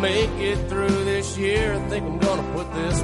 Make it through this year, I think I'm gonna put this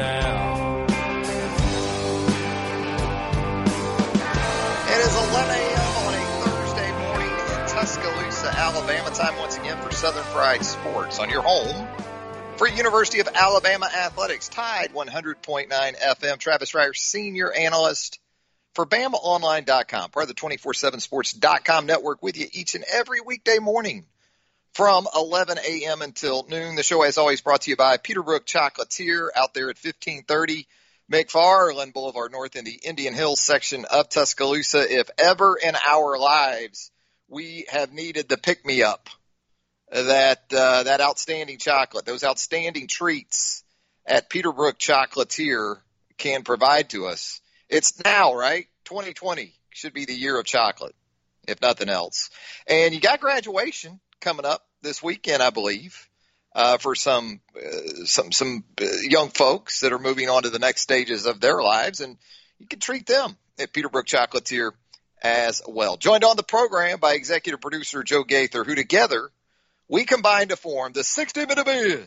out. 11 a.m. on a Thursday morning in Tuscaloosa, Alabama. Time once again for Southern Fried Sports on your home for University of Alabama Athletics. Tide 100.9 FM. Travis Reier, senior analyst for BamaOnline.com, part of the 247sports.com network, with you each and every weekday morning from 11 a.m. until noon. The show, as always, brought to you by Peterbrook Chocolatier out there at 1530. McFarland Boulevard North in the Indian Hills section of Tuscaloosa. If ever in our lives we have needed the pick-me-up, that outstanding chocolate, those outstanding treats at Peterbrook Chocolatier can provide to us. It's now, right? 2020 should be the year of chocolate, if nothing else. And you got graduation coming up this weekend, I believe. For some young folks that are moving on to the next stages of their lives, and you can treat them at Peterbrook Chocolatier as well. Joined on the program by executive producer Joe Gaither, who together we combined to form the 60-minute bid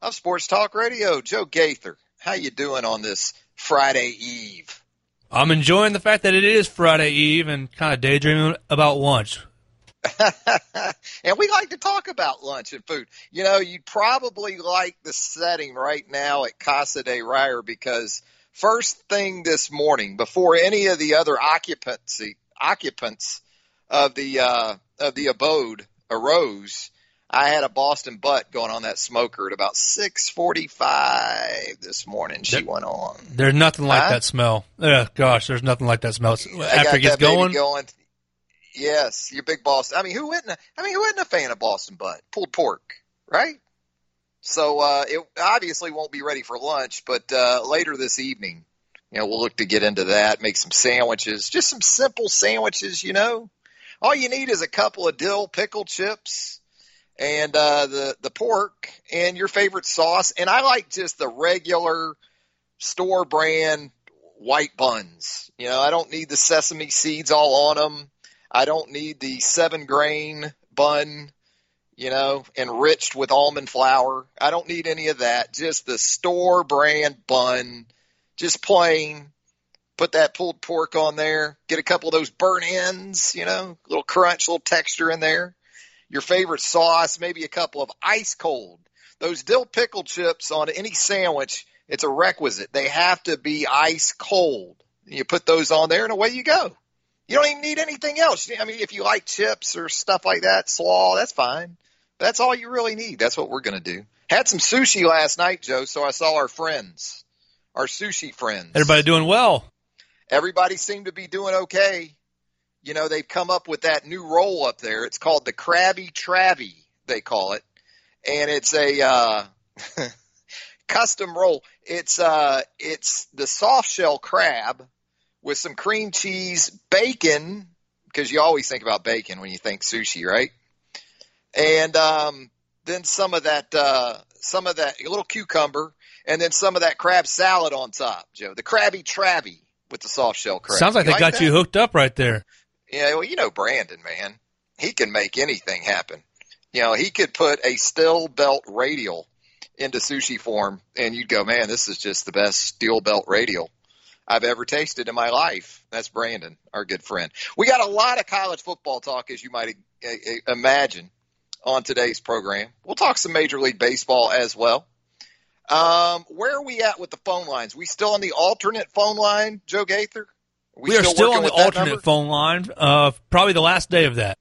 of Sports Talk Radio. Joe Gaither, how you doing on this Friday Eve? I'm enjoying the fact that it is Friday Eve and kind of daydreaming about lunch. And we like to talk about lunch and food. You know, you'd probably like the setting right now at Casa de Rire, because first thing this morning, before any of the other occupants of the abode arose, I had a Boston butt going on that smoker at about 6:45 this morning. She went on. There's nothing like that smell. Ugh, gosh, there's nothing like that smell. After it gets going. Yes, your big Boston. I mean, who isn't a fan of Boston butt? Pulled pork, right? So it obviously won't be ready for lunch, but later this evening, you know, we'll look to get into that, make some sandwiches, just some simple sandwiches, you know. All you need is a couple of dill pickle chips and the pork and your favorite sauce. And I like just the regular store brand white buns. You know, I don't need the sesame seeds all on them. I don't need the 7-grain bun, you know, enriched with almond flour. I don't need any of that. Just the store brand bun, just plain. Put that pulled pork on there. Get a couple of those burnt ends, you know, a little crunch, a little texture in there. Your favorite sauce, maybe a couple of ice cold. Those dill pickle chips on any sandwich, it's a requisite. They have to be ice cold. You put those on there and away you go. You don't even need anything else. I mean, if you like chips or stuff like that, slaw, that's fine. That's all you really need. That's what we're going to do. Had some sushi last night, Joe, so I saw our friends, our sushi friends. Everybody doing well. Everybody seemed to be doing okay. You know, they've come up with that new roll up there. It's called the Krabby Travy, they call it. And it's a custom roll. It's the soft shell crab with some cream cheese, bacon, because you always think about bacon when you think sushi, right? And then some of that a little cucumber, and then some of that crab salad on top, Joe. The Krabby Travy with the soft shell crab. Sounds like they got you hooked up right there. Yeah, well, you know Brandon, man. He can make anything happen. You know, he could put a steel belt radial into sushi form, and you'd go, man, this is just the best steel belt radial I've ever tasted in my life. That's Brandon, our good friend. We got a lot of college football talk, as you might imagine, on today's program. We'll talk some Major League Baseball as well. Where are we at with the phone lines? We still on the alternate phone line, Joe Gaither? We are still on the alternate phone line, probably the last day of that.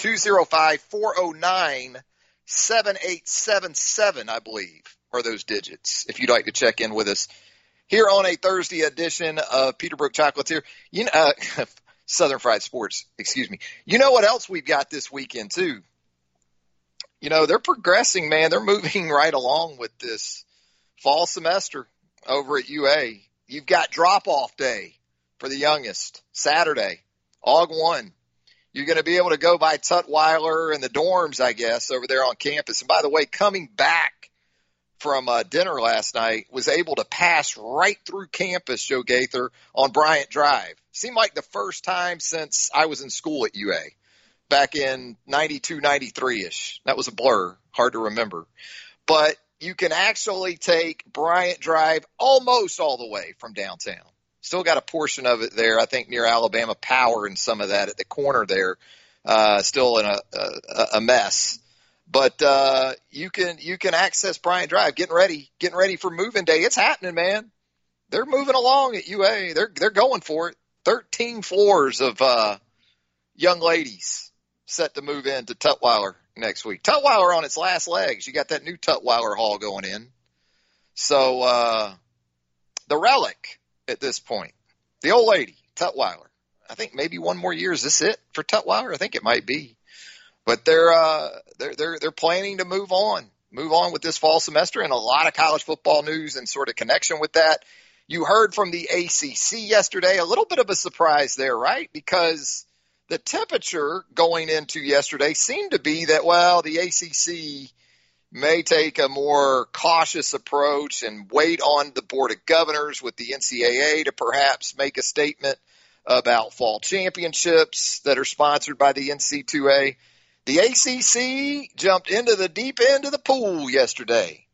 205-409-7877, I believe, are those digits, if you'd like to check in with us here on a Thursday edition of Peterbrook Chocolatier. You know, Southern Fried Sports, excuse me. You know what else we've got this weekend, too? You know, they're progressing, man. They're moving right along with this fall semester over at UA. You've got drop-off day for the youngest, Saturday, Aug 1. You're going to be able to go by Tutwiler and the dorms, I guess, over there on campus. And by the way, coming back from dinner last night, was able to pass right through campus, Joe Gaither, on Bryant Drive. Seemed like the first time since I was in school at UA back in 92, 93-ish. That was a blur. Hard to remember. But you can actually take Bryant Drive almost all the way from downtown. Still got a portion of it there, I think, near Alabama Power and some of that at the corner there, still in a mess. But you can access Bryant Drive. Getting ready for moving day. It's happening, man. They're moving along at UA. They're going for it. 13 floors of young ladies set to move into Tutwiler next week. Tutwiler on its last legs. You got that new Tutwiler Hall going in. So the relic. At this point, the old lady, Tutwiler. I think maybe one more year. Is this it for Tutwiler? I think it might be, but they're planning to move on with this fall semester, and a lot of college football news and sort of connection with that. You heard from the ACC yesterday, a little bit of a surprise there, right? Because the temperature going into yesterday seemed to be that, well, the ACC may take a more cautious approach and wait on the Board of Governors with the NCAA to perhaps make a statement about fall championships that are sponsored by the NC2A. The ACC jumped into the deep end of the pool yesterday.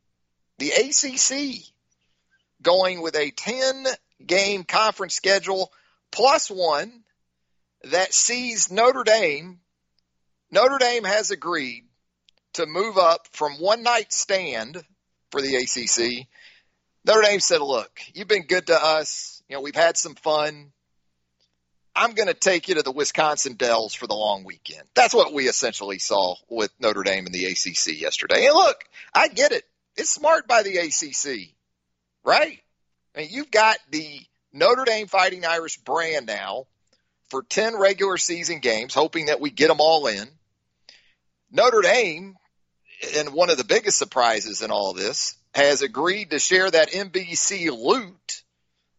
The ACC going with a 10-game conference schedule plus one that sees Notre Dame. Notre Dame has agreed to move up from one-night stand for the ACC. Notre Dame said, look, you've been good to us. You know, we've had some fun. I'm going to take you to the Wisconsin Dells for the long weekend. That's what we essentially saw with Notre Dame and the ACC yesterday. And look, I get it. It's smart by the ACC, right? I mean, you've got the Notre Dame Fighting Irish brand now for 10 regular season games, hoping that we get them all in. Notre Dame, and one of the biggest surprises in all this, has agreed to share that NBC loot.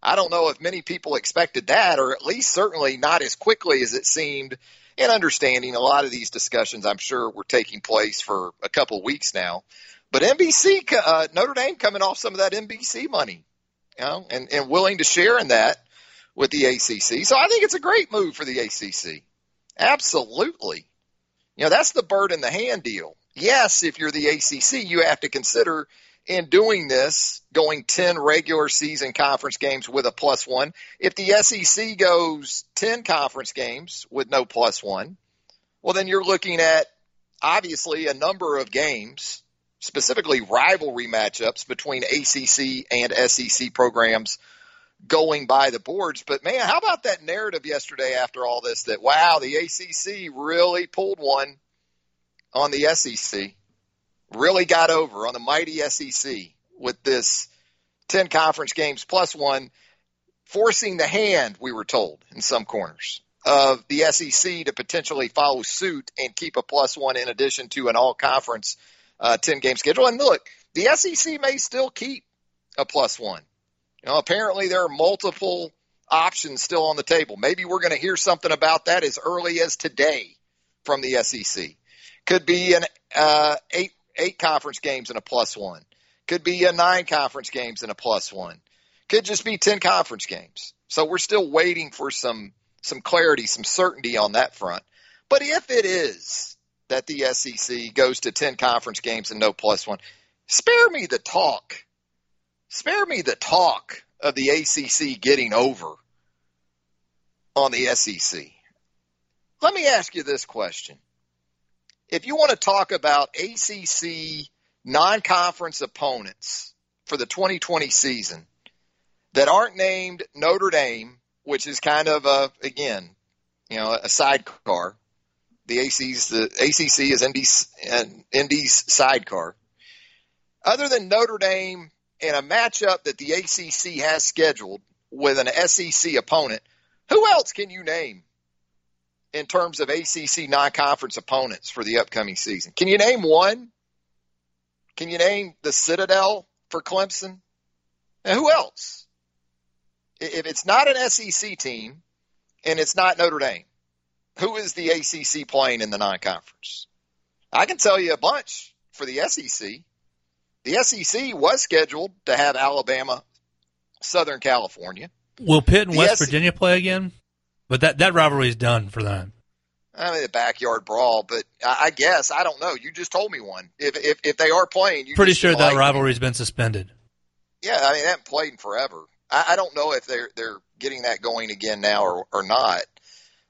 I don't know if many people expected that, or at least certainly not as quickly as it seemed. And understanding a lot of these discussions, I'm sure, were taking place for a couple of weeks now. But NBC, Notre Dame coming off some of that NBC money, you know, and willing to share in that with the ACC. So I think it's a great move for the ACC. Absolutely. You know, that's the bird in the hand deal. Yes, if you're the ACC, you have to consider in doing this going 10 regular season conference games with a plus one. If the SEC goes 10 conference games with no plus one, well, then you're looking at obviously a number of games, specifically rivalry matchups between ACC and SEC programs going by the boards. But, man, how about that narrative yesterday after all this that, wow, the ACC really pulled one on the SEC, really got over on the mighty SEC with this 10 conference games plus one, forcing the hand, we were told, in some corners, of the SEC to potentially follow suit and keep a plus one in addition to an all-conference 10-game schedule. And, look, the SEC may still keep a plus one. You know, apparently there are multiple options still on the table. Maybe we're going to hear something about that as early as today from the SEC. Could be an eight conference games and a plus one. Could be a 9 conference games and a plus one. Could just be 10 conference games. So we're still waiting for some clarity, some certainty on that front. But if it is that the SEC goes to 10 conference games and no plus one, spare me the talk of the ACC getting over on the SEC. Let me ask you this question. If you want to talk about ACC non-conference opponents for the 2020 season that aren't named Notre Dame, which is kind of a, again, you know, a sidecar. The ACC is Indy's sidecar. Other than Notre Dame and a matchup that the ACC has scheduled with an SEC opponent, who else can you name in terms of ACC non-conference opponents for the upcoming season? Can you name one? Can you name the Citadel for Clemson? And who else? If it's not an SEC team and it's not Notre Dame, who is the ACC playing in the non-conference? I can tell you a bunch for the SEC. The SEC was scheduled to have Alabama, Southern California. Will Pitt and West Virginia play again? But that rivalry is done for them. I mean, the backyard brawl, but I guess, I don't know. You just told me one. If they are playing, you pretty sure that rivalry's been suspended. Yeah, I mean, they haven't played in forever. I don't know if they're getting that going again now or not.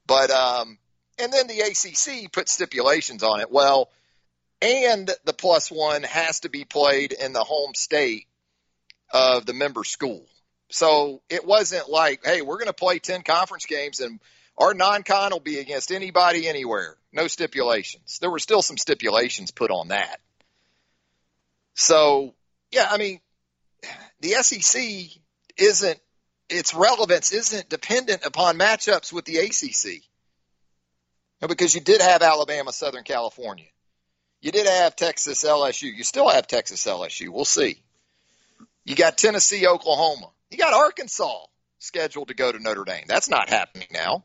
But and then the ACC put stipulations on it. Well, and the plus one has to be played in the home state of the member school. So it wasn't like, hey, we're going to play 10 conference games and our non-con will be against anybody anywhere. No stipulations. There were still some stipulations put on that. So, yeah, I mean, the SEC isn't – its relevance isn't dependent upon matchups with the ACC, because you did have Alabama, Southern California. You did have Texas, LSU. You still have Texas, LSU. We'll see. You got Tennessee, Oklahoma. You got Arkansas scheduled to go to Notre Dame. That's not happening now,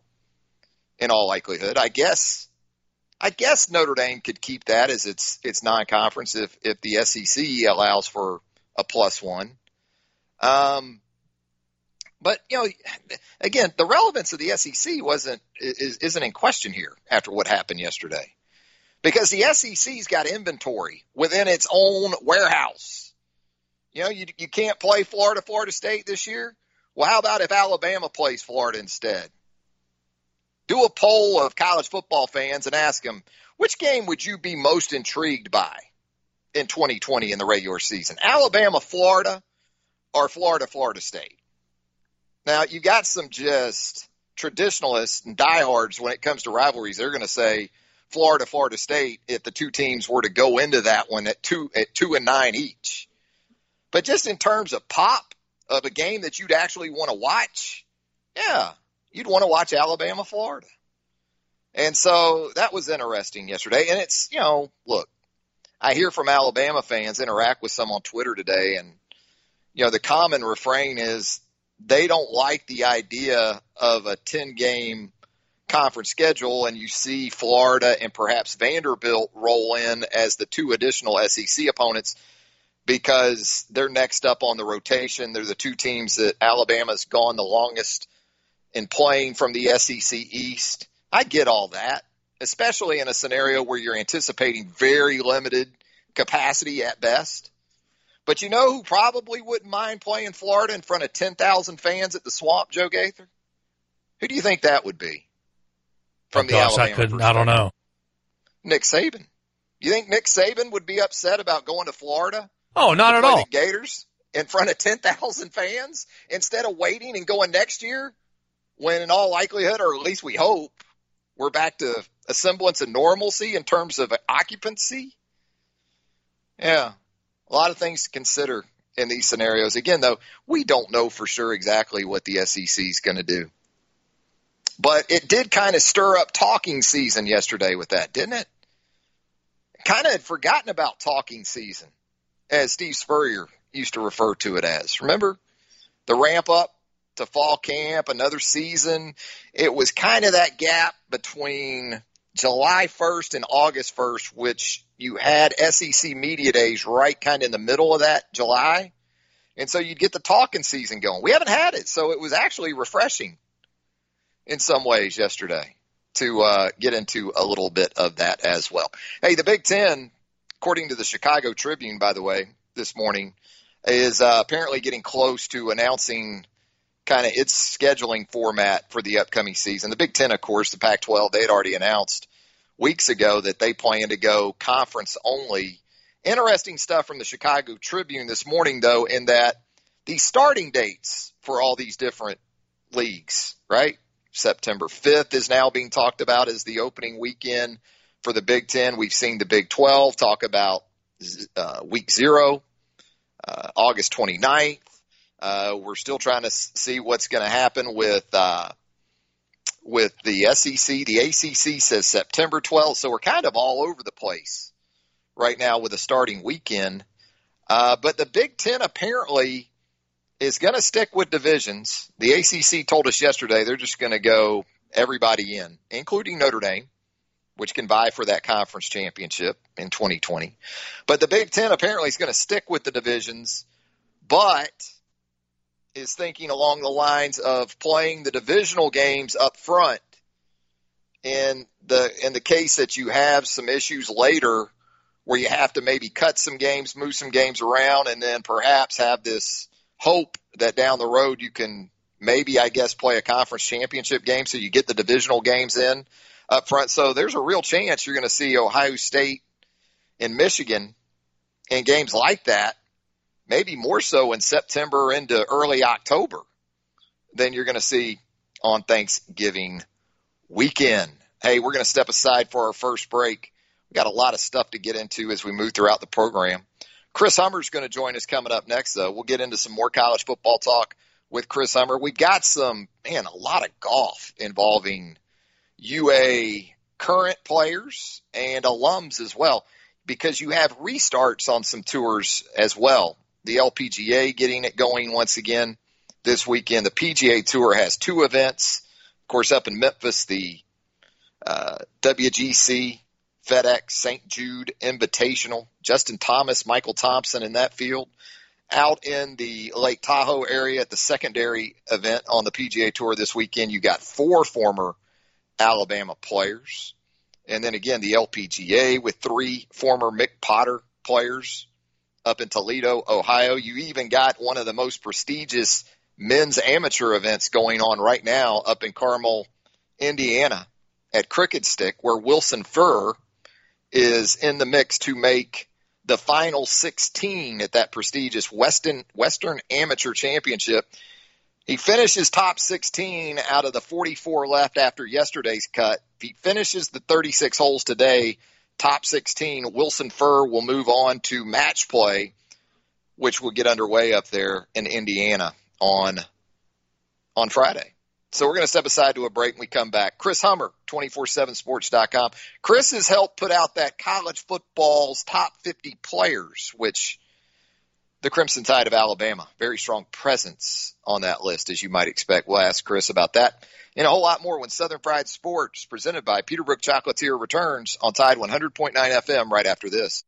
in all likelihood. I guess Notre Dame could keep that as its non-conference if the SEC allows for a plus one. But you know, again, the relevance of the SEC isn't in question here after what happened yesterday, because the SEC's got inventory within its own warehouse. You know, you can't play Florida State this year. Well, how about if Alabama plays Florida instead? Do a poll of college football fans and ask them, which game would you be most intrigued by in 2020 in the regular season? Alabama, Florida, or Florida, Florida State? Now, you got some just traditionalists and diehards when it comes to rivalries. They're going to say Florida, Florida State if the two teams were to go into that one at 2-9 each. But just in terms of pop of a game that you'd actually want to watch, yeah, you'd want to watch Alabama, Florida. And so that was interesting yesterday. And it's, you know, look, I hear from Alabama fans, interact with some on Twitter today, and, you know, the common refrain is they don't like the idea of a 10-game conference schedule, and you see Florida and perhaps Vanderbilt roll in as the two additional SEC opponents, because they're next up on the rotation. They're the two teams that Alabama's gone the longest in playing from the SEC East. I get all that, especially in a scenario where you're anticipating very limited capacity at best. But you know who probably wouldn't mind playing Florida in front of 10,000 fans at the Swamp, Joe Gaither? Who do you think that would be from the Alabama perspective? I don't know. Nick Saban. You think Nick Saban would be upset about going to Florida? Oh, not at all. The Gators in front of 10,000 fans instead of waiting and going next year when in all likelihood, or at least we hope, we're back to a semblance of normalcy in terms of occupancy. Yeah, a lot of things to consider in these scenarios. Again, though, we don't know for sure exactly what the SEC is going to do. But it did kind of stir up talking season yesterday with that, didn't it? Kind of had forgotten about talking season, as Steve Spurrier used to refer to it as. Remember the ramp up to fall camp, another season? It was kind of that gap between July 1st and August 1st, which you had SEC media days right kind of in the middle of that July. And so you'd get the talking season going. We haven't had it, so it was actually refreshing in some ways yesterday to get into a little bit of that as well. Hey, the Big Ten, according to the Chicago Tribune, by the way, this morning, is apparently getting close to announcing kind of its scheduling format for the upcoming season. The Big Ten, of course, the Pac-12, they had already announced weeks ago that they plan to go conference only. Interesting stuff from the Chicago Tribune this morning, though, in that the starting dates for all these different leagues, right? September 5th is now being talked about as the opening weekend for the Big Ten. We've seen the Big 12 talk about week 0, August 29th. We're still trying to see what's going to happen with the SEC. The ACC says September 12th, so we're kind of all over the place right now with a starting weekend. But the Big Ten apparently is going to stick with divisions. The ACC told us yesterday they're just going to go everybody in, including Notre Dame, which can vie for that conference championship in 2020. But the Big Ten apparently is going to stick with the divisions, but is thinking along the lines of playing the divisional games up front in the case that you have some issues later where you have to maybe cut some games, move some games around, and then perhaps have this hope that down the road you can maybe, I guess, play a conference championship game so you get the divisional games in up front. So there's a real chance you're going to see Ohio State and Michigan in games like that, maybe more so in September into early October than you're going to see on Thanksgiving weekend. Hey, we're going to step aside for our first break. We've got a lot of stuff to get into as we move throughout the program. Chris Hummer is going to join us coming up next, though. We'll get into some more college football talk with Chris Hummer. We've got a lot of golf involving UA current players and alums as well, because you have restarts on some tours as well. The LPGA getting it going once again this weekend. The PGA Tour has 2 events. Of course, up in Memphis, the WGC, FedEx, St. Jude Invitational. Justin Thomas, Michael Thompson in that field. Out in the Lake Tahoe area at the secondary event on the PGA Tour this weekend, you got 4 former Alabama players. And then again, the LPGA with 3 former Mick Potter players up in Toledo, Ohio. You even got one of the most prestigious men's amateur events going on right now up in Carmel, Indiana at Crooked Stick, where Wilson Furr is in the mix to make the final 16 at that prestigious Western Amateur Championship. He finishes top 16 out of the 44 left after yesterday's cut. If he finishes the 36 holes today, top 16, Wilson Furr will move on to match play, which will get underway up there in Indiana on Friday. So we're going to step aside to a break and we come back. Chris Hummer, 247sports.com. Chris has helped put out that college football's top 50 players, which the Crimson Tide of Alabama, very strong presence on that list, as you might expect. We'll ask Chris about that and a whole lot more when Southern Fried Sports, presented by Peterbrook Chocolatier, returns on Tide 100.9 FM right after this.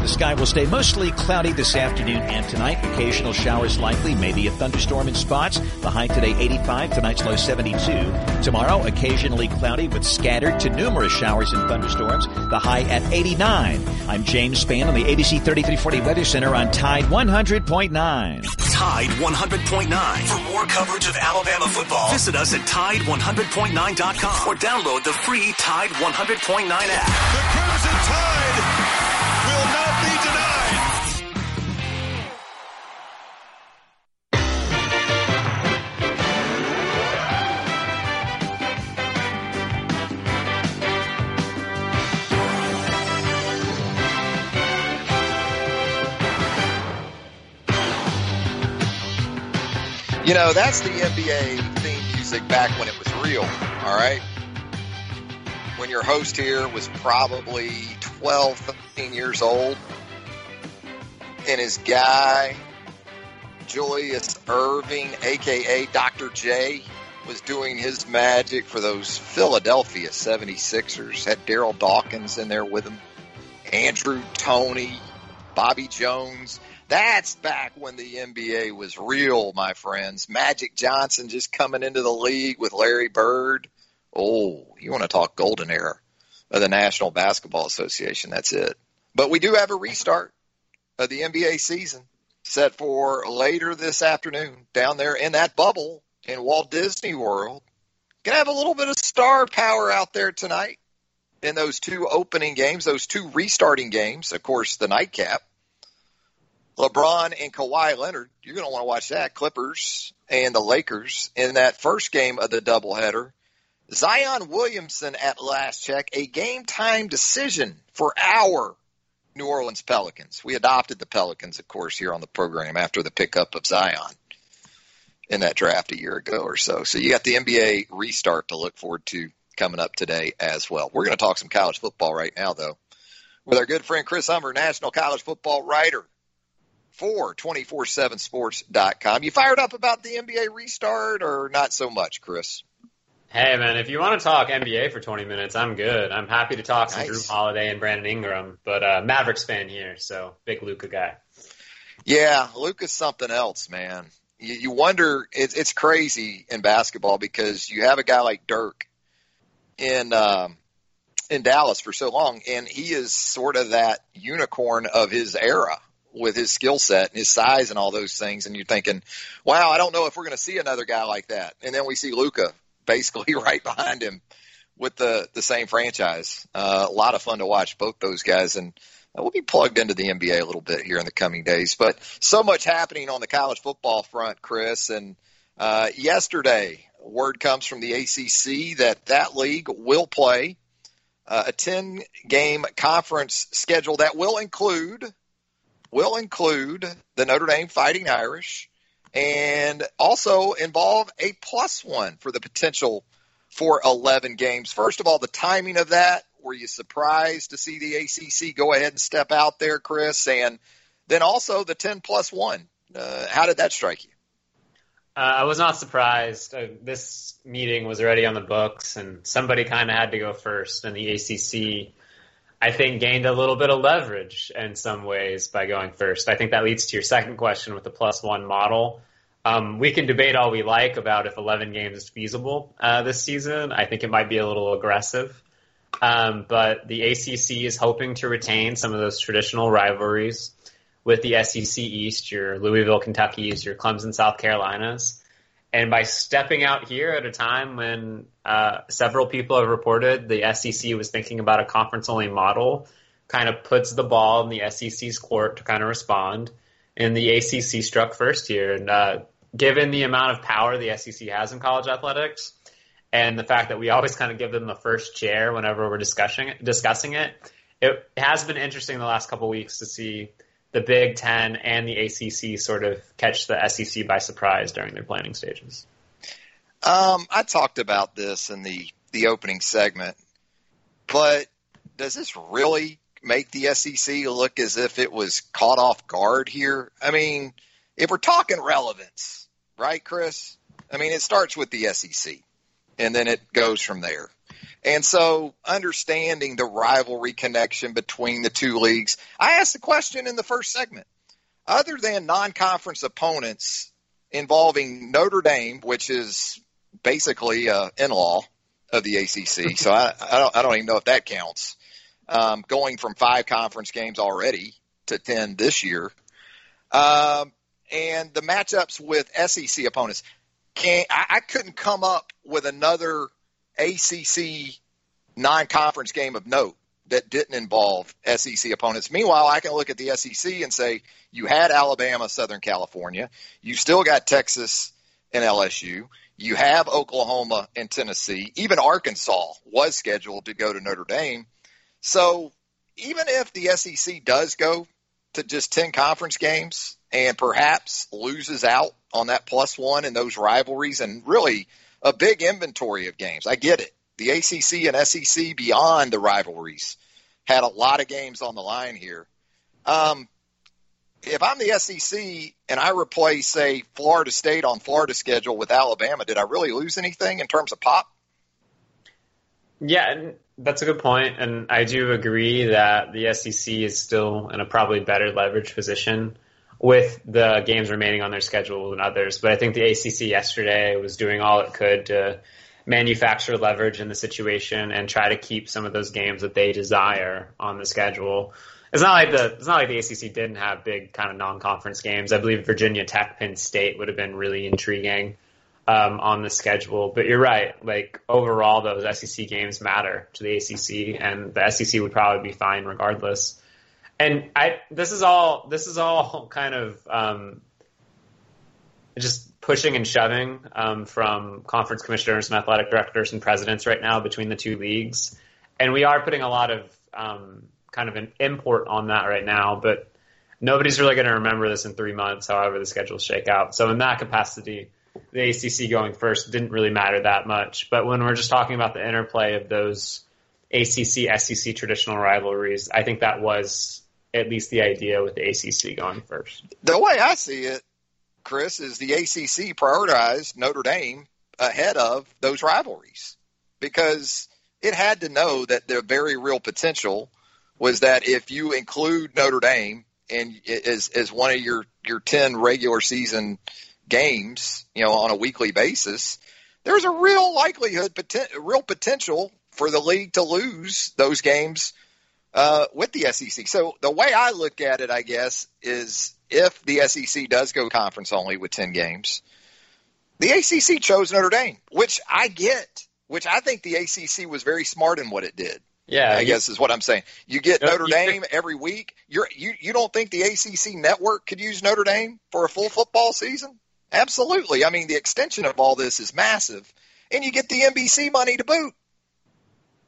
The sky will stay mostly cloudy this afternoon and tonight. Occasional showers likely, maybe a thunderstorm in spots. The high today 85, tonight's low 72. Tomorrow, occasionally cloudy with scattered to numerous showers and thunderstorms. The high at 89. I'm James Spann on the ABC 3340 Weather Center on Tide 100.9. Tide 100.9. For more coverage of Alabama football, visit us at Tide100.9.com or download the free Tide 100.9 app. The Crimson Tide will not be denied. You know, that's the NBA theme music back when it was real, all right? When your host here was probably 12, 13 years old, and his guy, Julius Irving, a.k.a. Dr. J, was doing his magic for those Philadelphia 76ers. Had Daryl Dawkins in there with him, Andrew Toney, Bobby Jones. That's back when the NBA was real, my friends. Magic Johnson just coming into the league with Larry Bird. Oh, you want to talk golden era of the National Basketball Association. That's it. But we do have a restart of the NBA season. set for later this afternoon down there in that bubble in Walt Disney World. Going to have a little bit of star power out there tonight in those two opening games, those two restarting games, of course, the nightcap. LeBron and Kawhi Leonard, you're going to want to watch that. Clippers and the Lakers in that first game of the doubleheader. Zion Williamson at last check, a game-time decision for our New Orleans Pelicans. We adopted the Pelicans, of course, here on the program after the pickup of Zion in that draft a year ago or so. So you got the NBA restart to look forward to coming up today as well. We're going to talk some college football right now, though, with our good friend Chris Hummer, national college football writer for 247sports.com. You fired up about the NBA restart or not so much, Chris? Hey, man, if you want to talk NBA for 20 minutes, I'm good. I'm happy to talk to Drew Holiday and Brandon Ingram, but Mavericks fan here, so big Luka guy. Yeah, Luka's something else, man. You wonder, it's crazy in basketball because you have a guy like Dirk in Dallas for so long, and he is sort of that unicorn of his era with his skill set and his size and all those things, and you're thinking, wow, I don't know if we're going to see another guy like that. And then we see Luka basically right behind him with the same franchise. A lot of fun to watch, both those guys. And we'll be plugged into the NBA a little bit here in the coming days. But so much happening on the college football front, Chris. And yesterday, word comes from the ACC that league will play a 10-game conference schedule that will include the Notre Dame Fighting Irish, and also involve a +1 for the potential for 11 games. First of all, the timing of that, were you surprised to see the ACC go ahead and step out there, Chris? And then also the 10+1. How did that strike you? I was not surprised. This meeting was already on the books, and somebody kind of had to go first. And the ACC, I think, gained a little bit of leverage in some ways by going first. I think that leads to your second question with the +1 model. We can debate all we like about if 11 games is feasible this season. I think it might be a little aggressive. But the ACC is hoping to retain some of those traditional rivalries with the SEC East, your Louisville, Kentuckys, your Clemson, South Carolinas. And by stepping out here at a time when several people have reported the SEC was thinking about a conference-only model, kind of puts the ball in the SEC's court to kind of respond. And the ACC struck first here. And given the amount of power the SEC has in college athletics and the fact that we always kind of give them the first chair whenever we're discussing it, it has been interesting the last couple of weeks to see the Big Ten and the ACC sort of catch the SEC by surprise during their planning stages. I talked about this in the opening segment, but does this really make the SEC look as if it was caught off guard here? I mean, if we're talking relevance, right, Chris? I mean, it starts with the SEC, and then it goes from there. And so understanding the rivalry connection between the two leagues, I asked the question in the first segment, other than non-conference opponents involving Notre Dame, which is basically in-law of the ACC, so I don't even know if that counts, going from 5 conference games already to 10 this year, and the matchups with SEC opponents, I couldn't come up with another ACC non-conference game of note that didn't involve SEC opponents. Meanwhile, I can look at the SEC and say you had Alabama, Southern California. You still got Texas and LSU. You have Oklahoma and Tennessee. Even Arkansas was scheduled to go to Notre Dame. So even if the SEC does go to just 10 conference games and perhaps loses out on that +1 in those rivalries and really – a big inventory of games. I get it. The ACC and SEC beyond the rivalries had a lot of games on the line here. If I'm the SEC and I replace, say, Florida State on Florida's schedule with Alabama, did I really lose anything in terms of pop? Yeah, that's a good point. And I do agree that the SEC is still in a probably better leverage position with the games remaining on their schedule than others. But I think the ACC yesterday was doing all it could to manufacture leverage in the situation and try to keep some of those games that they desire on the schedule. It's not like the ACC didn't have big kind of non-conference games. I believe Virginia Tech, Penn State would have been really intriguing on the schedule. But you're right. Like, overall, those SEC games matter to the ACC, and the SEC would probably be fine regardless. And this is all kind of just pushing and shoving from conference commissioners and athletic directors and presidents right now between the two leagues. And we are putting a lot of kind of an import on that right now, but nobody's really going to remember this in 3 months, however the schedules shake out. So in that capacity, the ACC going first didn't really matter that much. But when we're just talking about the interplay of those ACC-SEC traditional rivalries, I think that was at least the idea with the ACC going first. The way I see it, Chris, is the ACC prioritized Notre Dame ahead of those rivalries because it had to know that their very real potential was that if you include Notre Dame and as one of your 10 regular season games, you know, on a weekly basis, there's a real potential for the league to lose those games with the SEC. So the way I look at it, I guess, is if the SEC does go conference only with 10 games, the ACC chose Notre Dame, which I get, which I think the ACC was very smart in what it did. Yeah, I guess is what I'm saying. You get Notre Dame every week. You don't think the ACC network could use Notre Dame for a full football season? Absolutely. I mean, the extension of all this is massive, and you get the NBC money to boot.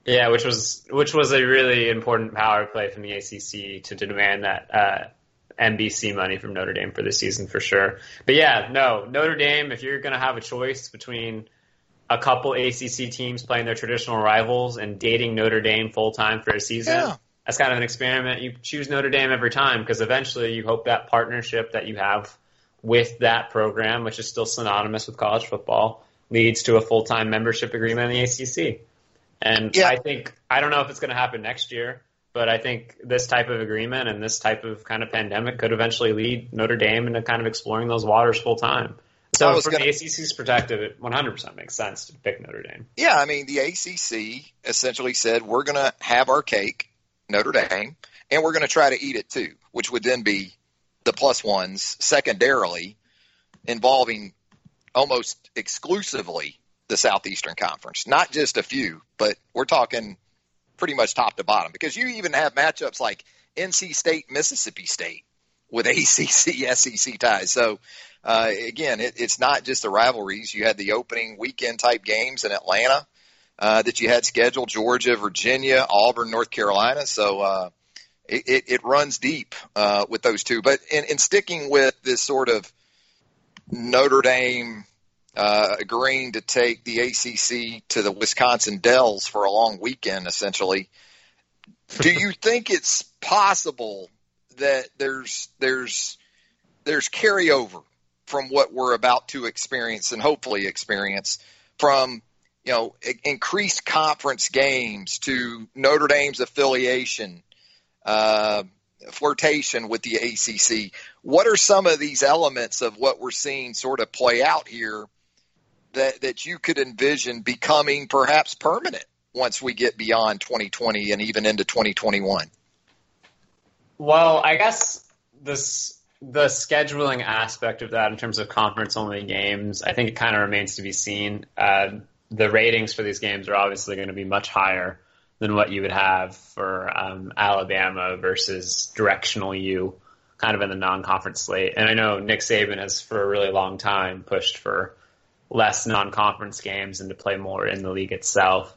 Yeah, which was a really important power play from the ACC to demand that NBC money from Notre Dame for this season for sure. But yeah, no, Notre Dame. If you're going to have a choice between a couple ACC teams playing their traditional rivals and dating Notre Dame full-time for a season. Yeah. That's kind of an experiment. You choose Notre Dame every time because eventually you hope that partnership that you have with that program, which is still synonymous with college football, leads to a full-time membership agreement in the ACC. And yeah. I don't know if it's going to happen next year, but I think this type of agreement and this type of kind of pandemic could eventually lead Notre Dame into kind of exploring those waters full-time. So from the ACC's perspective, it 100% makes sense to pick Notre Dame. Yeah, I mean, the ACC essentially said, we're going to have our cake, Notre Dame, and we're going to try to eat it too, which would then be the plus ones secondarily involving almost exclusively the Southeastern Conference. Not just a few, but we're talking pretty much top to bottom because you even have matchups like NC State, Mississippi State with ACC, SEC ties. So again, it's not just the rivalries. You had the opening weekend-type games in Atlanta that you had scheduled, Georgia, Virginia, Auburn, North Carolina. So it runs deep with those two. But in sticking with this sort of Notre Dame agreeing to take the ACC to the Wisconsin Dells for a long weekend, essentially, do you think it's possible that there's carryover from what we're about to experience and hopefully experience from, you know, increased conference games to Notre Dame's affiliation, flirtation with the ACC? What are some of these elements of what we're seeing sort of play out here that you could envision becoming perhaps permanent once we get beyond 2020 and even into 2021? Well, I guess the scheduling aspect of that in terms of conference-only games, I think it kind of remains to be seen. The ratings for these games are obviously going to be much higher than what you would have for Alabama versus directional U kind of in the non-conference slate. And I know Nick Saban has for a really long time pushed for less non-conference games and to play more in the league itself.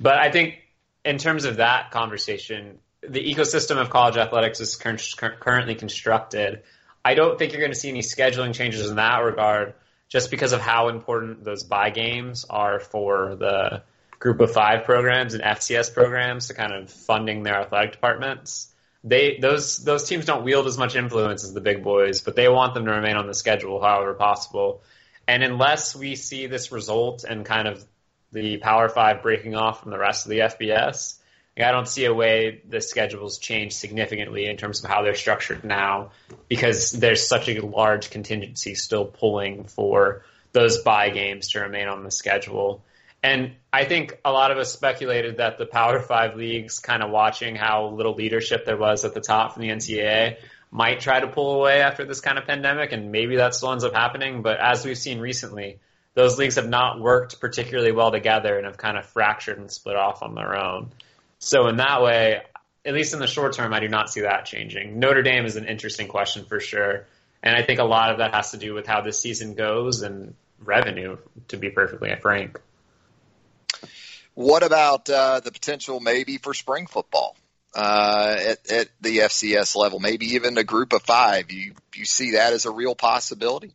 But I think in terms of that conversation, the ecosystem of college athletics is currently constructed. I don't think you're going to see any scheduling changes in that regard just because of how important those bye games are for the Group of Five programs and FCS programs to kind of funding their athletic departments. Those teams don't wield as much influence as the big boys, but they want them to remain on the schedule however possible. And unless we see this result and kind of the Power Five breaking off from the rest of the FBS, I don't see a way the schedules change significantly in terms of how they're structured now because there's such a large contingency still pulling for those bye games to remain on the schedule. And I think a lot of us speculated that the Power Five leagues, kind of watching how little leadership there was at the top from the NCAA, might try to pull away after this kind of pandemic, and maybe that still ends up happening. But as we've seen recently, those leagues have not worked particularly well together and have kind of fractured and split off on their own. So in that way, at least in the short term, I do not see that changing. Notre Dame is an interesting question for sure. And I think a lot of that has to do with how this season goes and revenue, to be perfectly frank. What about the potential maybe for spring football at the FCS level, maybe even a group of five? You see that as a real possibility?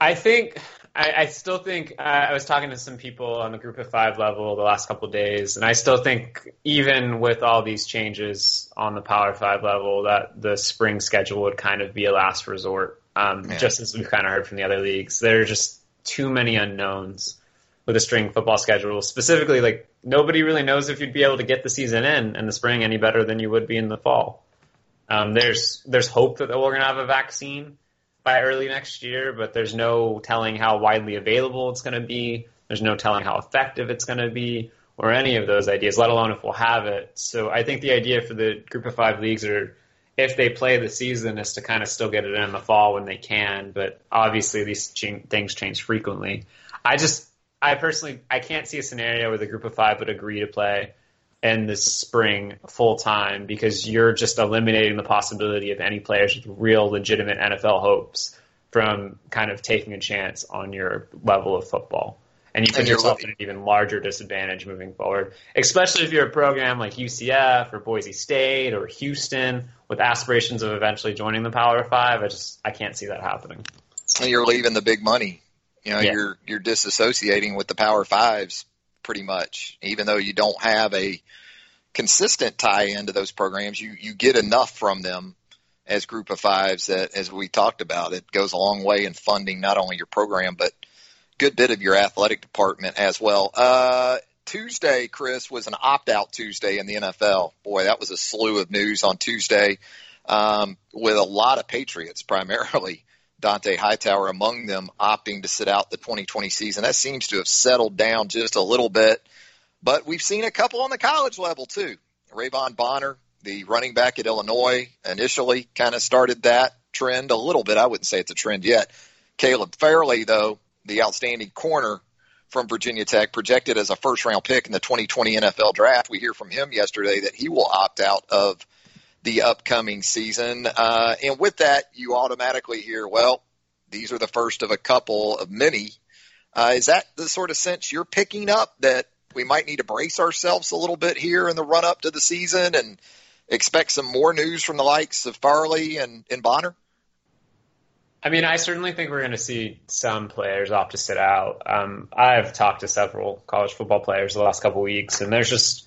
I still think I was talking to some people on the group of five level the last couple of days, and I still think even with all these changes on the Power Five level that the spring schedule would kind of be a last resort, just as we've kind of heard from the other leagues. There are just too many unknowns with a spring football schedule. Specifically, like, nobody really knows if you'd be able to get the season in the spring any better than you would be in the fall. There's hope that we're going to have a vaccine by early next year, but there's no telling how widely available it's going to be. There's no telling how effective it's going to be or any of those ideas, let alone if we'll have it. So I think the idea for the group of five leagues, or if they play the season, is to kind of still get it in the fall when they can. But obviously these things change frequently. I personally can't see a scenario where the group of five would agree to play in this spring full time, because you're just eliminating the possibility of any players with real legitimate NFL hopes from kind of taking a chance on your level of football. And you put yourself at an even larger disadvantage moving forward, especially if you're a program like UCF or Boise State or Houston with aspirations of eventually joining the Power Five. I can't see that happening. And you're leaving the big money. You're disassociating with the Power Fives pretty much. Even though you don't have a consistent tie-in to those programs, you get enough from them as group of fives that, as we talked about, it goes a long way in funding not only your program, but a good bit of your athletic department as well. Tuesday, Chris, was an opt-out Tuesday in the NFL. Boy, that was a slew of news on Tuesday, with a lot of Patriots primarily. Dante Hightower among them, opting to sit out the 2020 season. That seems to have settled down just a little bit. But we've seen a couple on the college level too. Rayvon Bonner, the running back at Illinois, initially kind of started that trend a little bit. I wouldn't say it's a trend yet. Caleb Farley, though, the outstanding corner from Virginia Tech, projected as a first-round pick in the 2020 NFL draft. We hear from him yesterday that he will opt out of the upcoming season. And with that, you automatically hear, well, these are the first of a couple of many. Is that the sort of sense you're picking up, that we might need to brace ourselves a little bit here in the run-up to the season and expect some more news from the likes of Farley and Bonner? I mean, I certainly think we're going to see some players opt to sit out. I've talked to several college football players the last couple of weeks, and there's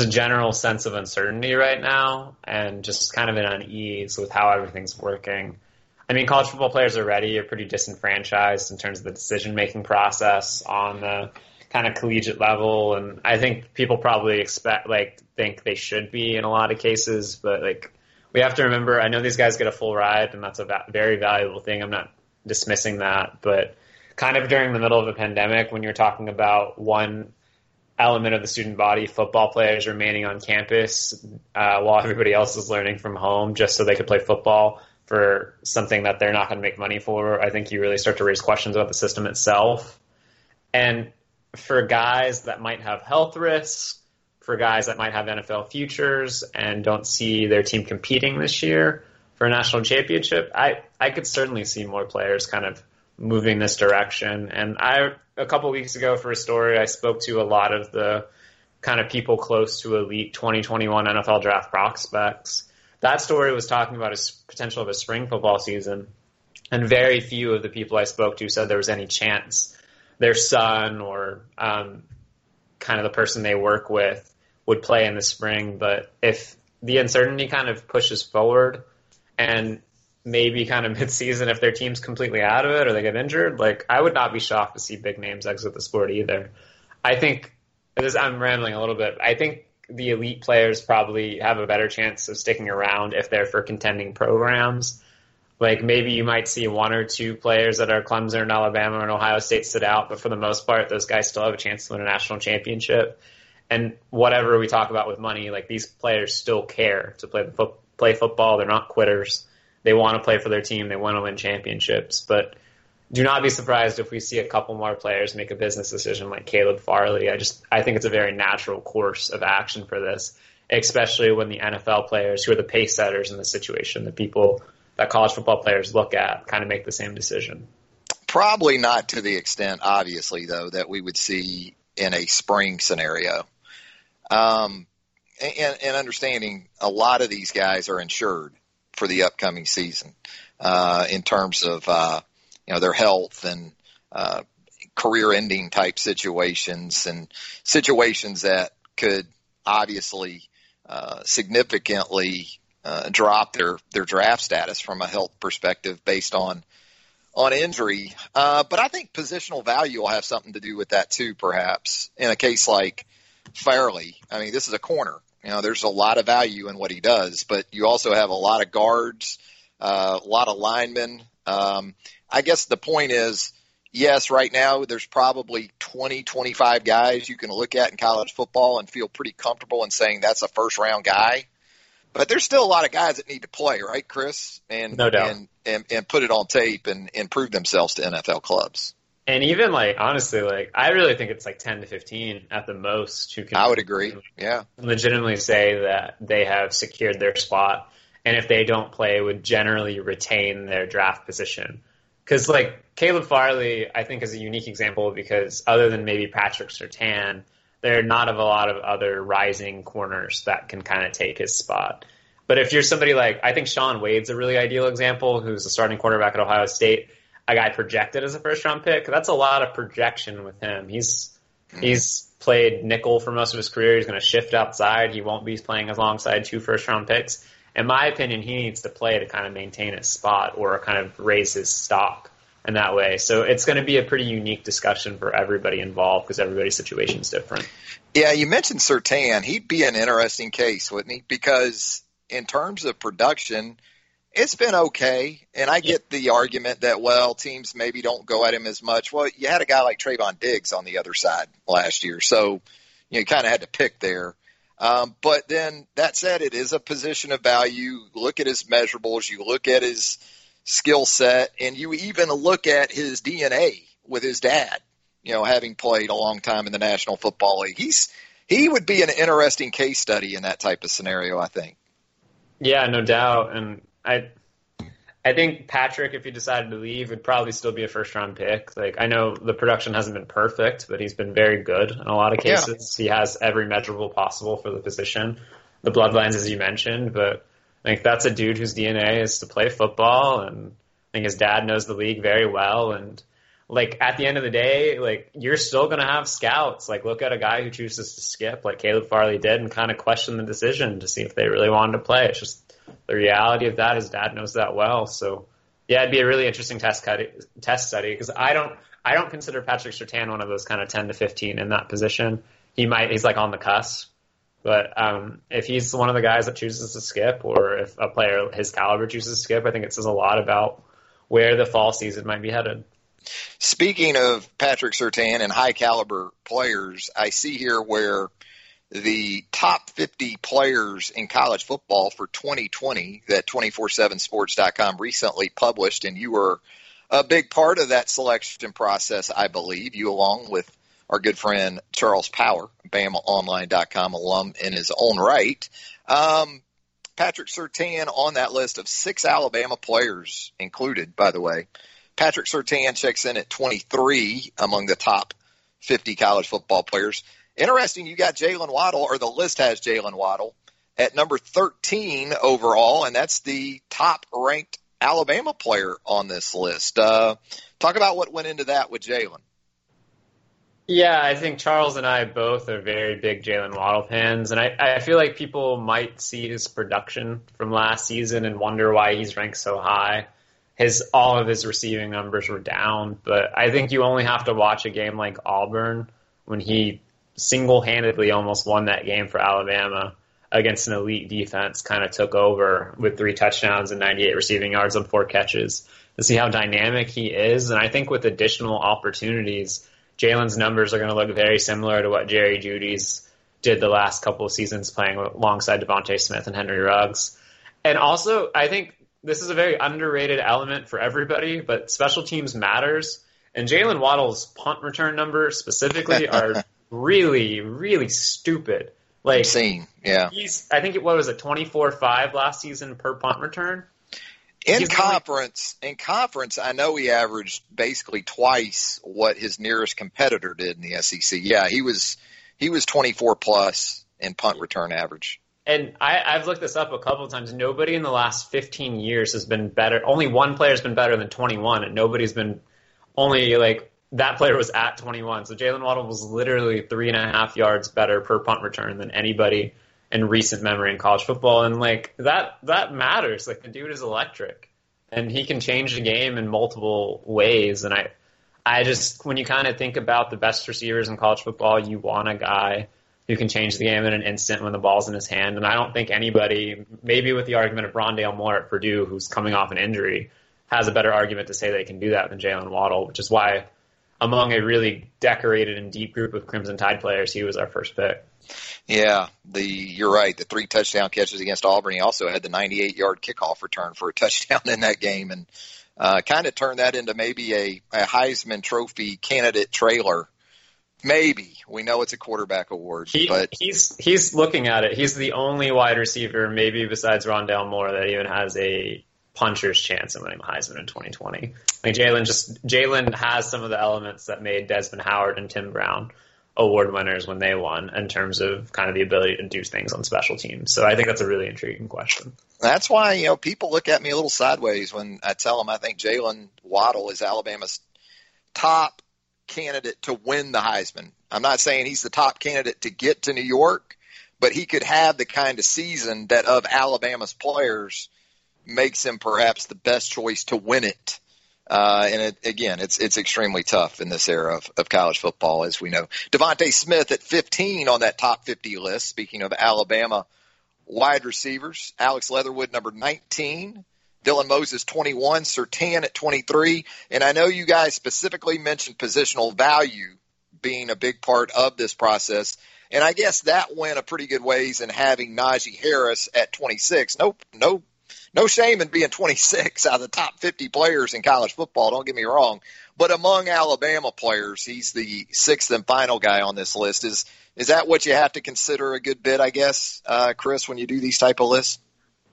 a general sense of uncertainty right now and just kind of an unease with how everything's working. I mean, college football players already are pretty disenfranchised in terms of the decision-making process on the kind of collegiate level. And I think people probably think they should be in a lot of cases, but we have to remember, I know these guys get a full ride, and that's a very valuable thing. I'm not dismissing that, but kind of during the middle of a pandemic, when you're talking about one element of the student body, football players remaining on campus while everybody else is learning from home just so they could play football for something that they're not going to make money for, I think you really start to raise questions about the system itself. And for guys that might have health risks, for guys that might have NFL futures and don't see their team competing this year for a national championship, I could certainly see more players kind of moving this direction. And a couple of weeks ago for a story, I spoke to a lot of the kind of people close to elite 2021 NFL draft prospects. That story was talking about a potential of a spring football season, and very few of the people I spoke to said there was any chance their son or kind of the person they work with would play in the spring. But if the uncertainty kind of pushes forward, and maybe kind of midseason, if their team's completely out of it or they get injured, I would not be shocked to see big names exit the sport either. I'm rambling a little bit. I think the elite players probably have a better chance of sticking around if they're for contending programs. Like maybe you might see one or two players that are Clemson and Alabama and Ohio State sit out, but for the most part, those guys still have a chance to win a national championship. And whatever we talk about with money, like these players still care to play football. They're not quitters. They want to play for their team. They want to win championships. But do not be surprised if we see a couple more players make a business decision like Caleb Farley. I think it's a very natural course of action for this, especially when the NFL players, who are the pace setters in this situation, the people that college football players look at, kind of make the same decision. Probably not to the extent, obviously, though, that we would see in a spring scenario. And understanding a lot of these guys are insured for the upcoming season in terms of their health and career-ending type situations and situations that could obviously significantly drop their draft status from a health perspective based on injury. But I think positional value will have something to do with that too, perhaps. In a case like Farley, I mean, this is a corner. There's a lot of value in what he does, but you also have a lot of guards, a lot of linemen. I guess the point is, yes, right now there's probably 20, 25 guys you can look at in college football and feel pretty comfortable in saying that's a first-round guy. But there's still a lot of guys that need to play, right, Chris? And no doubt. And put it on tape and prove themselves to NFL clubs. And even, honestly, I really think it's 10 to 15 at the most who can, I would agree, yeah, legitimately say that they have secured their spot. And if they don't play, would generally retain their draft position. Because, Caleb Farley, I think, is a unique example because other than maybe Patrick Surtain, there are not a lot of other rising corners that can kind of take his spot. But if you're somebody I think Sean Wade's a really ideal example, who's a starting quarterback at Ohio State, a guy projected as a first-round pick. That's a lot of projection with him. He's played nickel for most of his career. He's going to shift outside. He won't be playing alongside two first-round picks. In my opinion, he needs to play to kind of maintain his spot or kind of raise his stock in that way. So it's going to be a pretty unique discussion for everybody involved because everybody's situation is different. Yeah, you mentioned Surtain. He'd be an interesting case, wouldn't he? Because in terms of production, it's been okay. And I get the argument that, teams maybe don't go at him as much. Well, you had a guy like Trayvon Diggs on the other side last year. So you kind of had to pick there. But then that said, it is a position of value. Look at his measurables. You look at his skill set, and you even look at his DNA with his dad, having played a long time in the National Football League. He would be an interesting case study in that type of scenario, I think. Yeah, no doubt. And I think Patrick, if he decided to leave, would probably still be a first-round pick. I know the production hasn't been perfect, but he's been very good in a lot of cases. Yeah. He has every measurable possible for the position. The bloodlines, as you mentioned, but I think that's a dude whose DNA is to play football, and I think his dad knows the league very well. And at the end of the day, you're still going to have scouts. Look at a guy who chooses to skip, like Caleb Farley did, and kind of question the decision to see if they really wanted to play. It's just the reality of that. His dad knows that well. So yeah, it'd be a really interesting test study because I don't consider Patrick Surtain one of those kind of 10 to 15 in that position. He's on the cusp. But if he's one of the guys that chooses to skip, or if a player his caliber chooses to skip, I think it says a lot about where the fall season might be headed. Speaking of Patrick Surtain and high-caliber players, I see here where the top 50 players in college football for 2020 that 247sports.com recently published, and you were a big part of that selection process, I believe, you along with our good friend Charles Power, BamaOnline.com alum in his own right. Patrick Surtain on that list of 6 Alabama players included, by the way. Patrick Surtain checks in at 23 among the top 50 college football players. Interesting, you got Jaylen Waddle, or the list has Jaylen Waddle, at number 13 overall, and that's the top-ranked Alabama player on this list. Talk about what went into that with Jaylen. Yeah, I think Charles and I both are very big Jaylen Waddle fans, and I feel like people might see his production from last season and wonder why he's ranked so high. All of his receiving numbers were down, but I think you only have to watch a game like Auburn when he single-handedly almost won that game for Alabama against an elite defense kind of took over with 3 touchdowns and 98 receiving yards on 4 catches. To see how dynamic he is, and I think with additional opportunities, Jaylen's numbers are going to look very similar to what Jerry Jeudy's did the last couple of seasons playing alongside Devontae Smith and Henry Ruggs. And also, I think this is a very underrated element for everybody, but special teams matters. And Jaylen Waddle's punt return numbers specifically are really, really stupid. Like, insane. Yeah. I think it was a 24.5 last season per punt return. In conference, I know he averaged basically twice what his nearest competitor did in the SEC. Yeah, he was 24 plus in punt return average. And I've looked this up a couple of times. Nobody in the last 15 years has been better. Only one player has been better than 21, and nobody's been only like that player was at 21. So Jaylen Waddle was literally 3.5 yards better per punt return than anybody in recent memory in college football, and like that matters. Like, the dude is electric, and he can change the game in multiple ways. And I just, when you kind of think about the best receivers in college football, you want a guy who can change the game in an instant when the ball's in his hand. And I don't think anybody, maybe with the argument of Rondale Moore at Purdue, who's coming off an injury, has a better argument to say they can do that than Jaylen Waddle, which is why among a really decorated and deep group of Crimson Tide players, he was our first pick. Yeah, you're right. The 3 touchdown catches against Auburn. He also had the 98-yard kickoff return for a touchdown in that game, and kind of turned that into maybe a Heisman Trophy candidate trailer. Maybe. We know it's a quarterback award. But he's looking at it. He's the only wide receiver, maybe besides Rondale Moore, that even has a puncher's chance at winning the Heisman in 2020. Like, Jaylen has some of the elements that made Desmond Howard and Tim Brown award winners when they won, in terms of kind of the ability to do things on special teams. So I think that's a really intriguing question. That's why, you know, people look at me a little sideways when I tell them I think Jaylen Waddle is Alabama's top candidate to win the Heisman. I'm not saying he's the top candidate to get to New York, but he could have the kind of season that of Alabama's players makes him perhaps the best choice to win it. And it's extremely tough in this era of college football, as we know. Devontae Smith at 15 on that top 50 list, speaking of Alabama wide receivers. Alex Leatherwood, number 19. Dylan Moses, 21. Surtain at 23. And I know you guys specifically mentioned positional value being a big part of this process. And I guess that went a pretty good ways in having Najee Harris at 26. No shame in being 26 out of the top 50 players in college football, don't get me wrong. But among Alabama players, he's the 6th and final guy on this list. Is that what you have to consider a good bit, I guess, Chris, when you do these type of lists?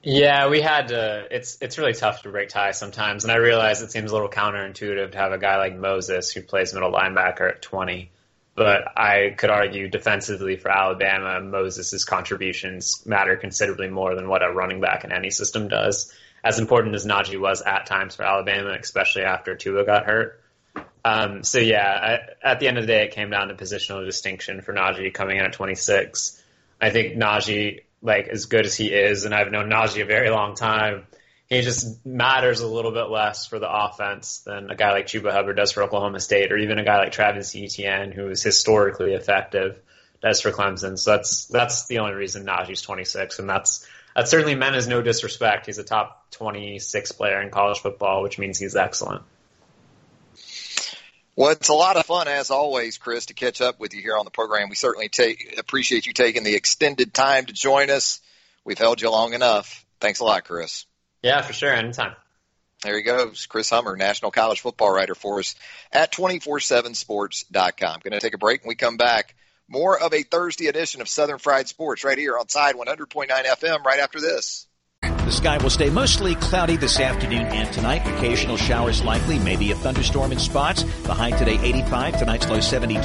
Yeah, we had to. It's really tough to break ties sometimes, and I realize it seems a little counterintuitive to have a guy like Moses who plays middle linebacker at 20. But I could argue defensively for Alabama, Moses' contributions matter considerably more than what a running back in any system does, as important as Najee was at times for Alabama, especially after Tua got hurt. At the end of the day, it came down to positional distinction for Najee coming in at 26. I think Najee, like, as good as he is, and I've known Najee a very long time, he just matters a little bit less for the offense than a guy like Chuba Hubbard does for Oklahoma State, or even a guy like Travis Etienne, who is historically effective, does for Clemson. So that's the only reason Najee's 26, and that's certainly meant as no disrespect. He's a top 26 player in college football, which means he's excellent. Well, it's a lot of fun, as always, Chris, to catch up with you here on the program. We certainly appreciate you taking the extended time to join us. We've held you long enough. Thanks a lot, Chris. Yeah, for sure. Anytime. There he goes. Chris Hummer, national college football writer for us at 247sports.com. Going to take a break. When we come back, more of a Thursday edition of Southern Fried Sports right here on Tide 100.9 FM right after this. The sky will stay mostly cloudy this afternoon and tonight. Occasional showers likely, maybe a thunderstorm in spots. The high today 85, tonight's low 72.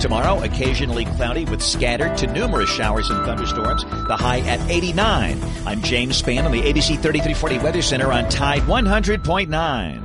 Tomorrow, occasionally cloudy with scattered to numerous showers and thunderstorms. The high at 89. I'm James Spann on the ABC 3340 Weather Center on Tide 100.9.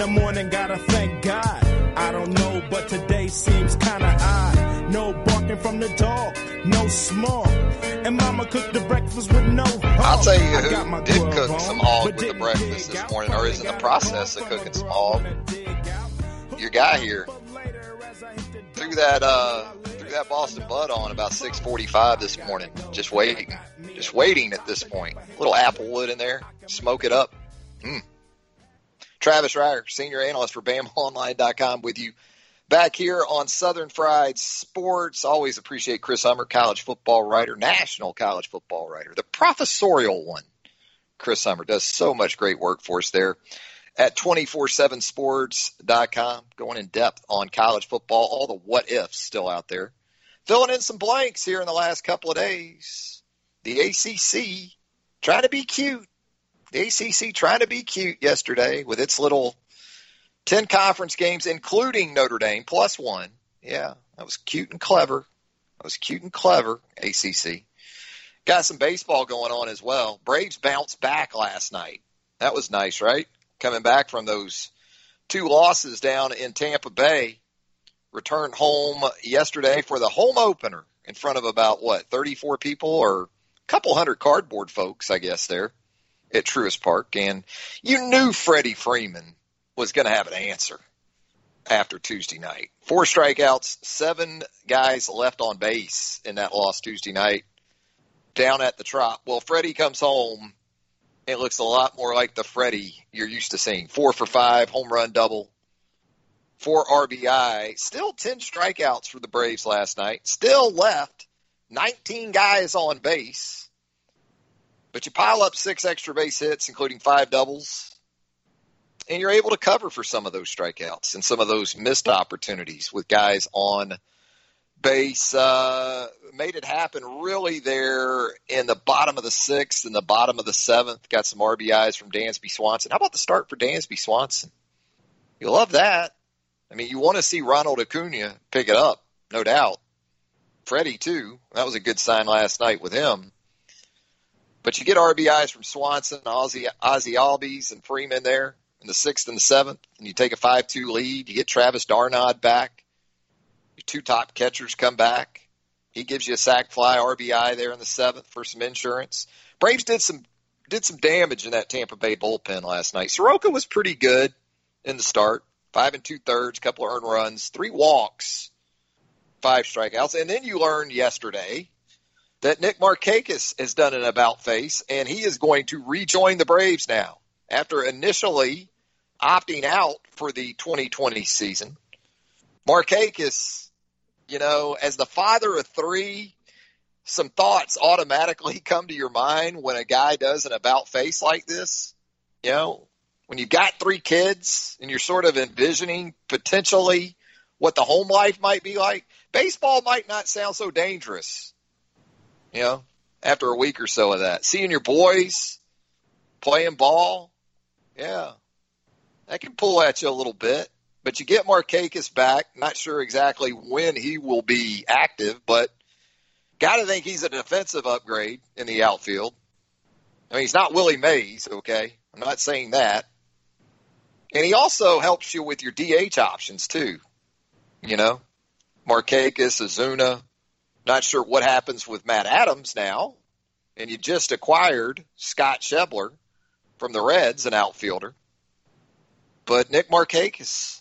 the morning, gotta thank God. I don't know, but today seems kinda odd. No barking from the dog, no small. And Mama cooked the breakfast with no home. I'll tell you who did cook some hog with the breakfast this morning, or is in the process of cooking some hog. Your guy here threw that Boston Bud on about 6:45 this morning. Just waiting at this point. A little applewood in there, smoke it up. Travis Reier, senior analyst for BamaOnline.com, with you back here on Southern Fried Sports. Always appreciate Chris Hummer, college football writer, national college football writer, the professorial one. Chris Hummer does so much great work for us there at 247sports.com, going in depth on college football, all the what ifs still out there. Filling in some blanks here in the last couple of days. The ACC trying to be cute. The ACC trying to be cute yesterday with its little 10 conference games, including Notre Dame, +1. Yeah, that was cute and clever. ACC. Got some baseball going on as well. Braves bounced back last night. That was nice, right? Coming back from those two losses down in Tampa Bay. Returned home yesterday for the home opener in front of about, 34 people or a couple hundred cardboard folks, I guess, there at Truist Park. And you knew Freddie Freeman was going to have an answer after Tuesday night. 4 strikeouts, 7 guys left on base in that loss Tuesday night down at the Trop. Well, Freddie comes home. It looks a lot more like the Freddie you're used to seeing. 4 for 5, home run double, 4 RBI. Still 10 strikeouts for the Braves last night. Still left 19 guys on base. But you pile up 6 extra base hits, including 5 doubles, and you're able to cover for some of those strikeouts and some of those missed opportunities with guys on base. Made it happen really there in the bottom of the 6th and the bottom of the 7th. Got some RBIs from Dansby Swanson. How about the start for Dansby Swanson? You love that. I mean, you want to see Ronald Acuna pick it up, no doubt. Freddie, too. That was a good sign last night with him. But you get RBIs from Swanson, Ozzie Albies, and Freeman there in the 6th and the 7th, and you take a 5-2 lead. You get Travis Darnod back. Your 2 top catchers come back. He gives you a sac fly RBI there in the 7th for some insurance. Braves did some damage in that Tampa Bay bullpen last night. Soroka was pretty good in the start. 5 2/3, couple of earned runs, 3 walks, 5 strikeouts. And then you learned yesterday that Nick Markakis has done an about-face, and he is going to rejoin the Braves now after initially opting out for the 2020 season. Markakis, as the father of 3, some thoughts automatically come to your mind when a guy does an about-face like this. When you've got 3 kids and you're sort of envisioning potentially what the home life might be like, baseball might not sound so dangerous. After a week or so of that, seeing your boys playing ball, that can pull at you a little bit. But you get Markakis back. Not sure exactly when he will be active, but got to think he's a defensive upgrade in the outfield. I mean, he's not Willie Mays, okay? I'm not saying that. And he also helps you with your DH options, too. Markakis, Ozuna. Not sure what happens with Matt Adams now, and you just acquired Scott Schebler from the Reds, an outfielder. But Nick Markakis,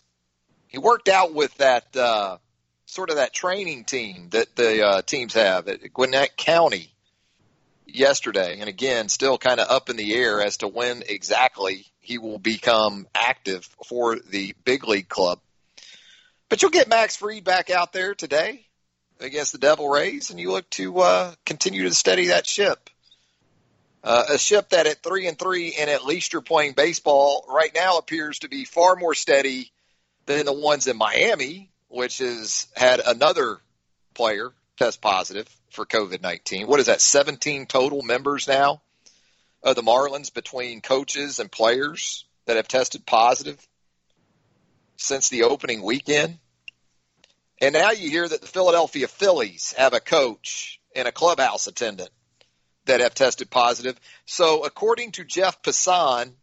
he worked out with that sort of that training team that the teams have at Gwinnett County yesterday. And again, still kind of up in the air as to when exactly he will become active for the big league club. But you'll get Max Fried back out there today against the Devil Rays, and you look to continue to steady that ship. A ship that at 3-3, and at least you're playing baseball right now, appears to be far more steady than the ones in Miami, which has had another player test positive for COVID-19. What is that, 17 total members now of the Marlins between coaches and players that have tested positive since the opening weekend? And now you hear that the Philadelphia Phillies have a coach and a clubhouse attendant that have tested positive. So according to Jeff Passan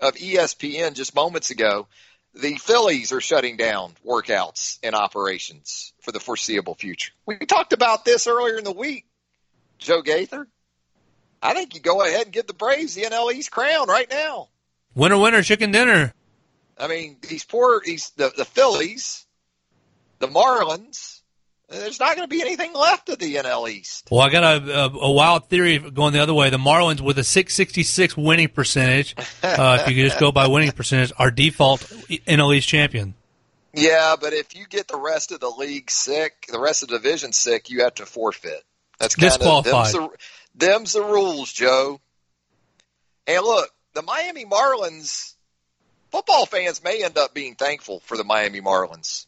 of ESPN just moments ago, the Phillies are shutting down workouts and operations for the foreseeable future. We talked about this earlier in the week, Joe Gaither. I think you go ahead and give the Braves the NL East crown right now. Winner, winner, chicken dinner. I mean, the Phillies, the Marlins, there's not going to be anything left of the NL East. Well, I got a wild theory going the other way. The Marlins with a 666 winning percentage, if you could just go by winning percentage, our default NL East champion. Yeah, but if you get the rest of the league sick, the rest of the division sick, you have to forfeit. That's kind disqualified. Them's the rules, Joe. And look, the Miami Marlins, football fans may end up being thankful for the Miami Marlins.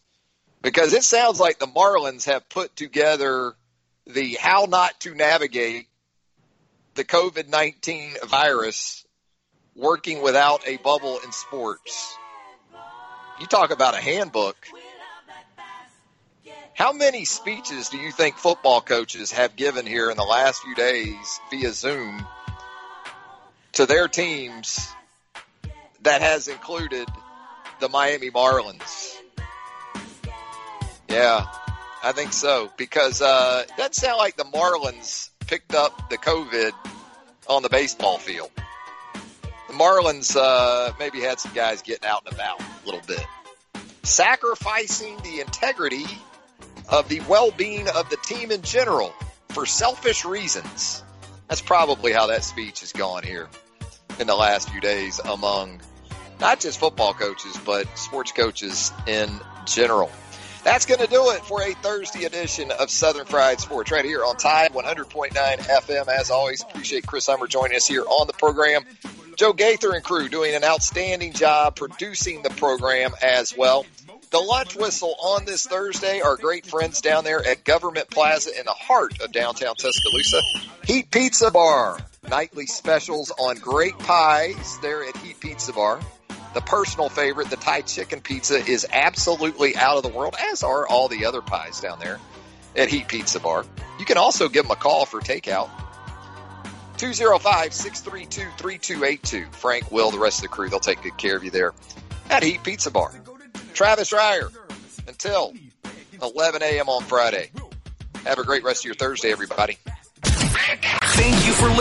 Because it sounds like the Marlins have put together the how not to navigate the COVID-19 virus working without a bubble in sports. You talk about a handbook. How many speeches do you think football coaches have given here in the last few days via Zoom to their teams that has included the Miami Marlins? Yeah, I think so, because it doesn't sound like the Marlins picked up the COVID on the baseball field. The Marlins maybe had some guys getting out and about a little bit. Sacrificing the integrity of the well-being of the team in general for selfish reasons. That's probably how that speech has gone here in the last few days among not just football coaches, but sports coaches in general. That's going to do it for a Thursday edition of Southern Fried Sports right here on Tide 100.9 FM. As always, appreciate Chris Hummer joining us here on the program. Joe Gaither and crew doing an outstanding job producing the program as well. The lunch whistle on this Thursday, our great friends down there at Government Plaza in the heart of downtown Tuscaloosa. Heat Pizza Bar, nightly specials on great pies there at Heat Pizza Bar. The personal favorite, the Thai chicken pizza, is absolutely out of the world, as are all the other pies down there at Heat Pizza Bar. You can also give them a call for takeout. 205-632-3282. Frank, Will, the rest of the crew, they'll take good care of you there at Heat Pizza Bar. Travis Reier, until 11 a.m. on Friday. Have a great rest of your Thursday, everybody. Thank you for listening.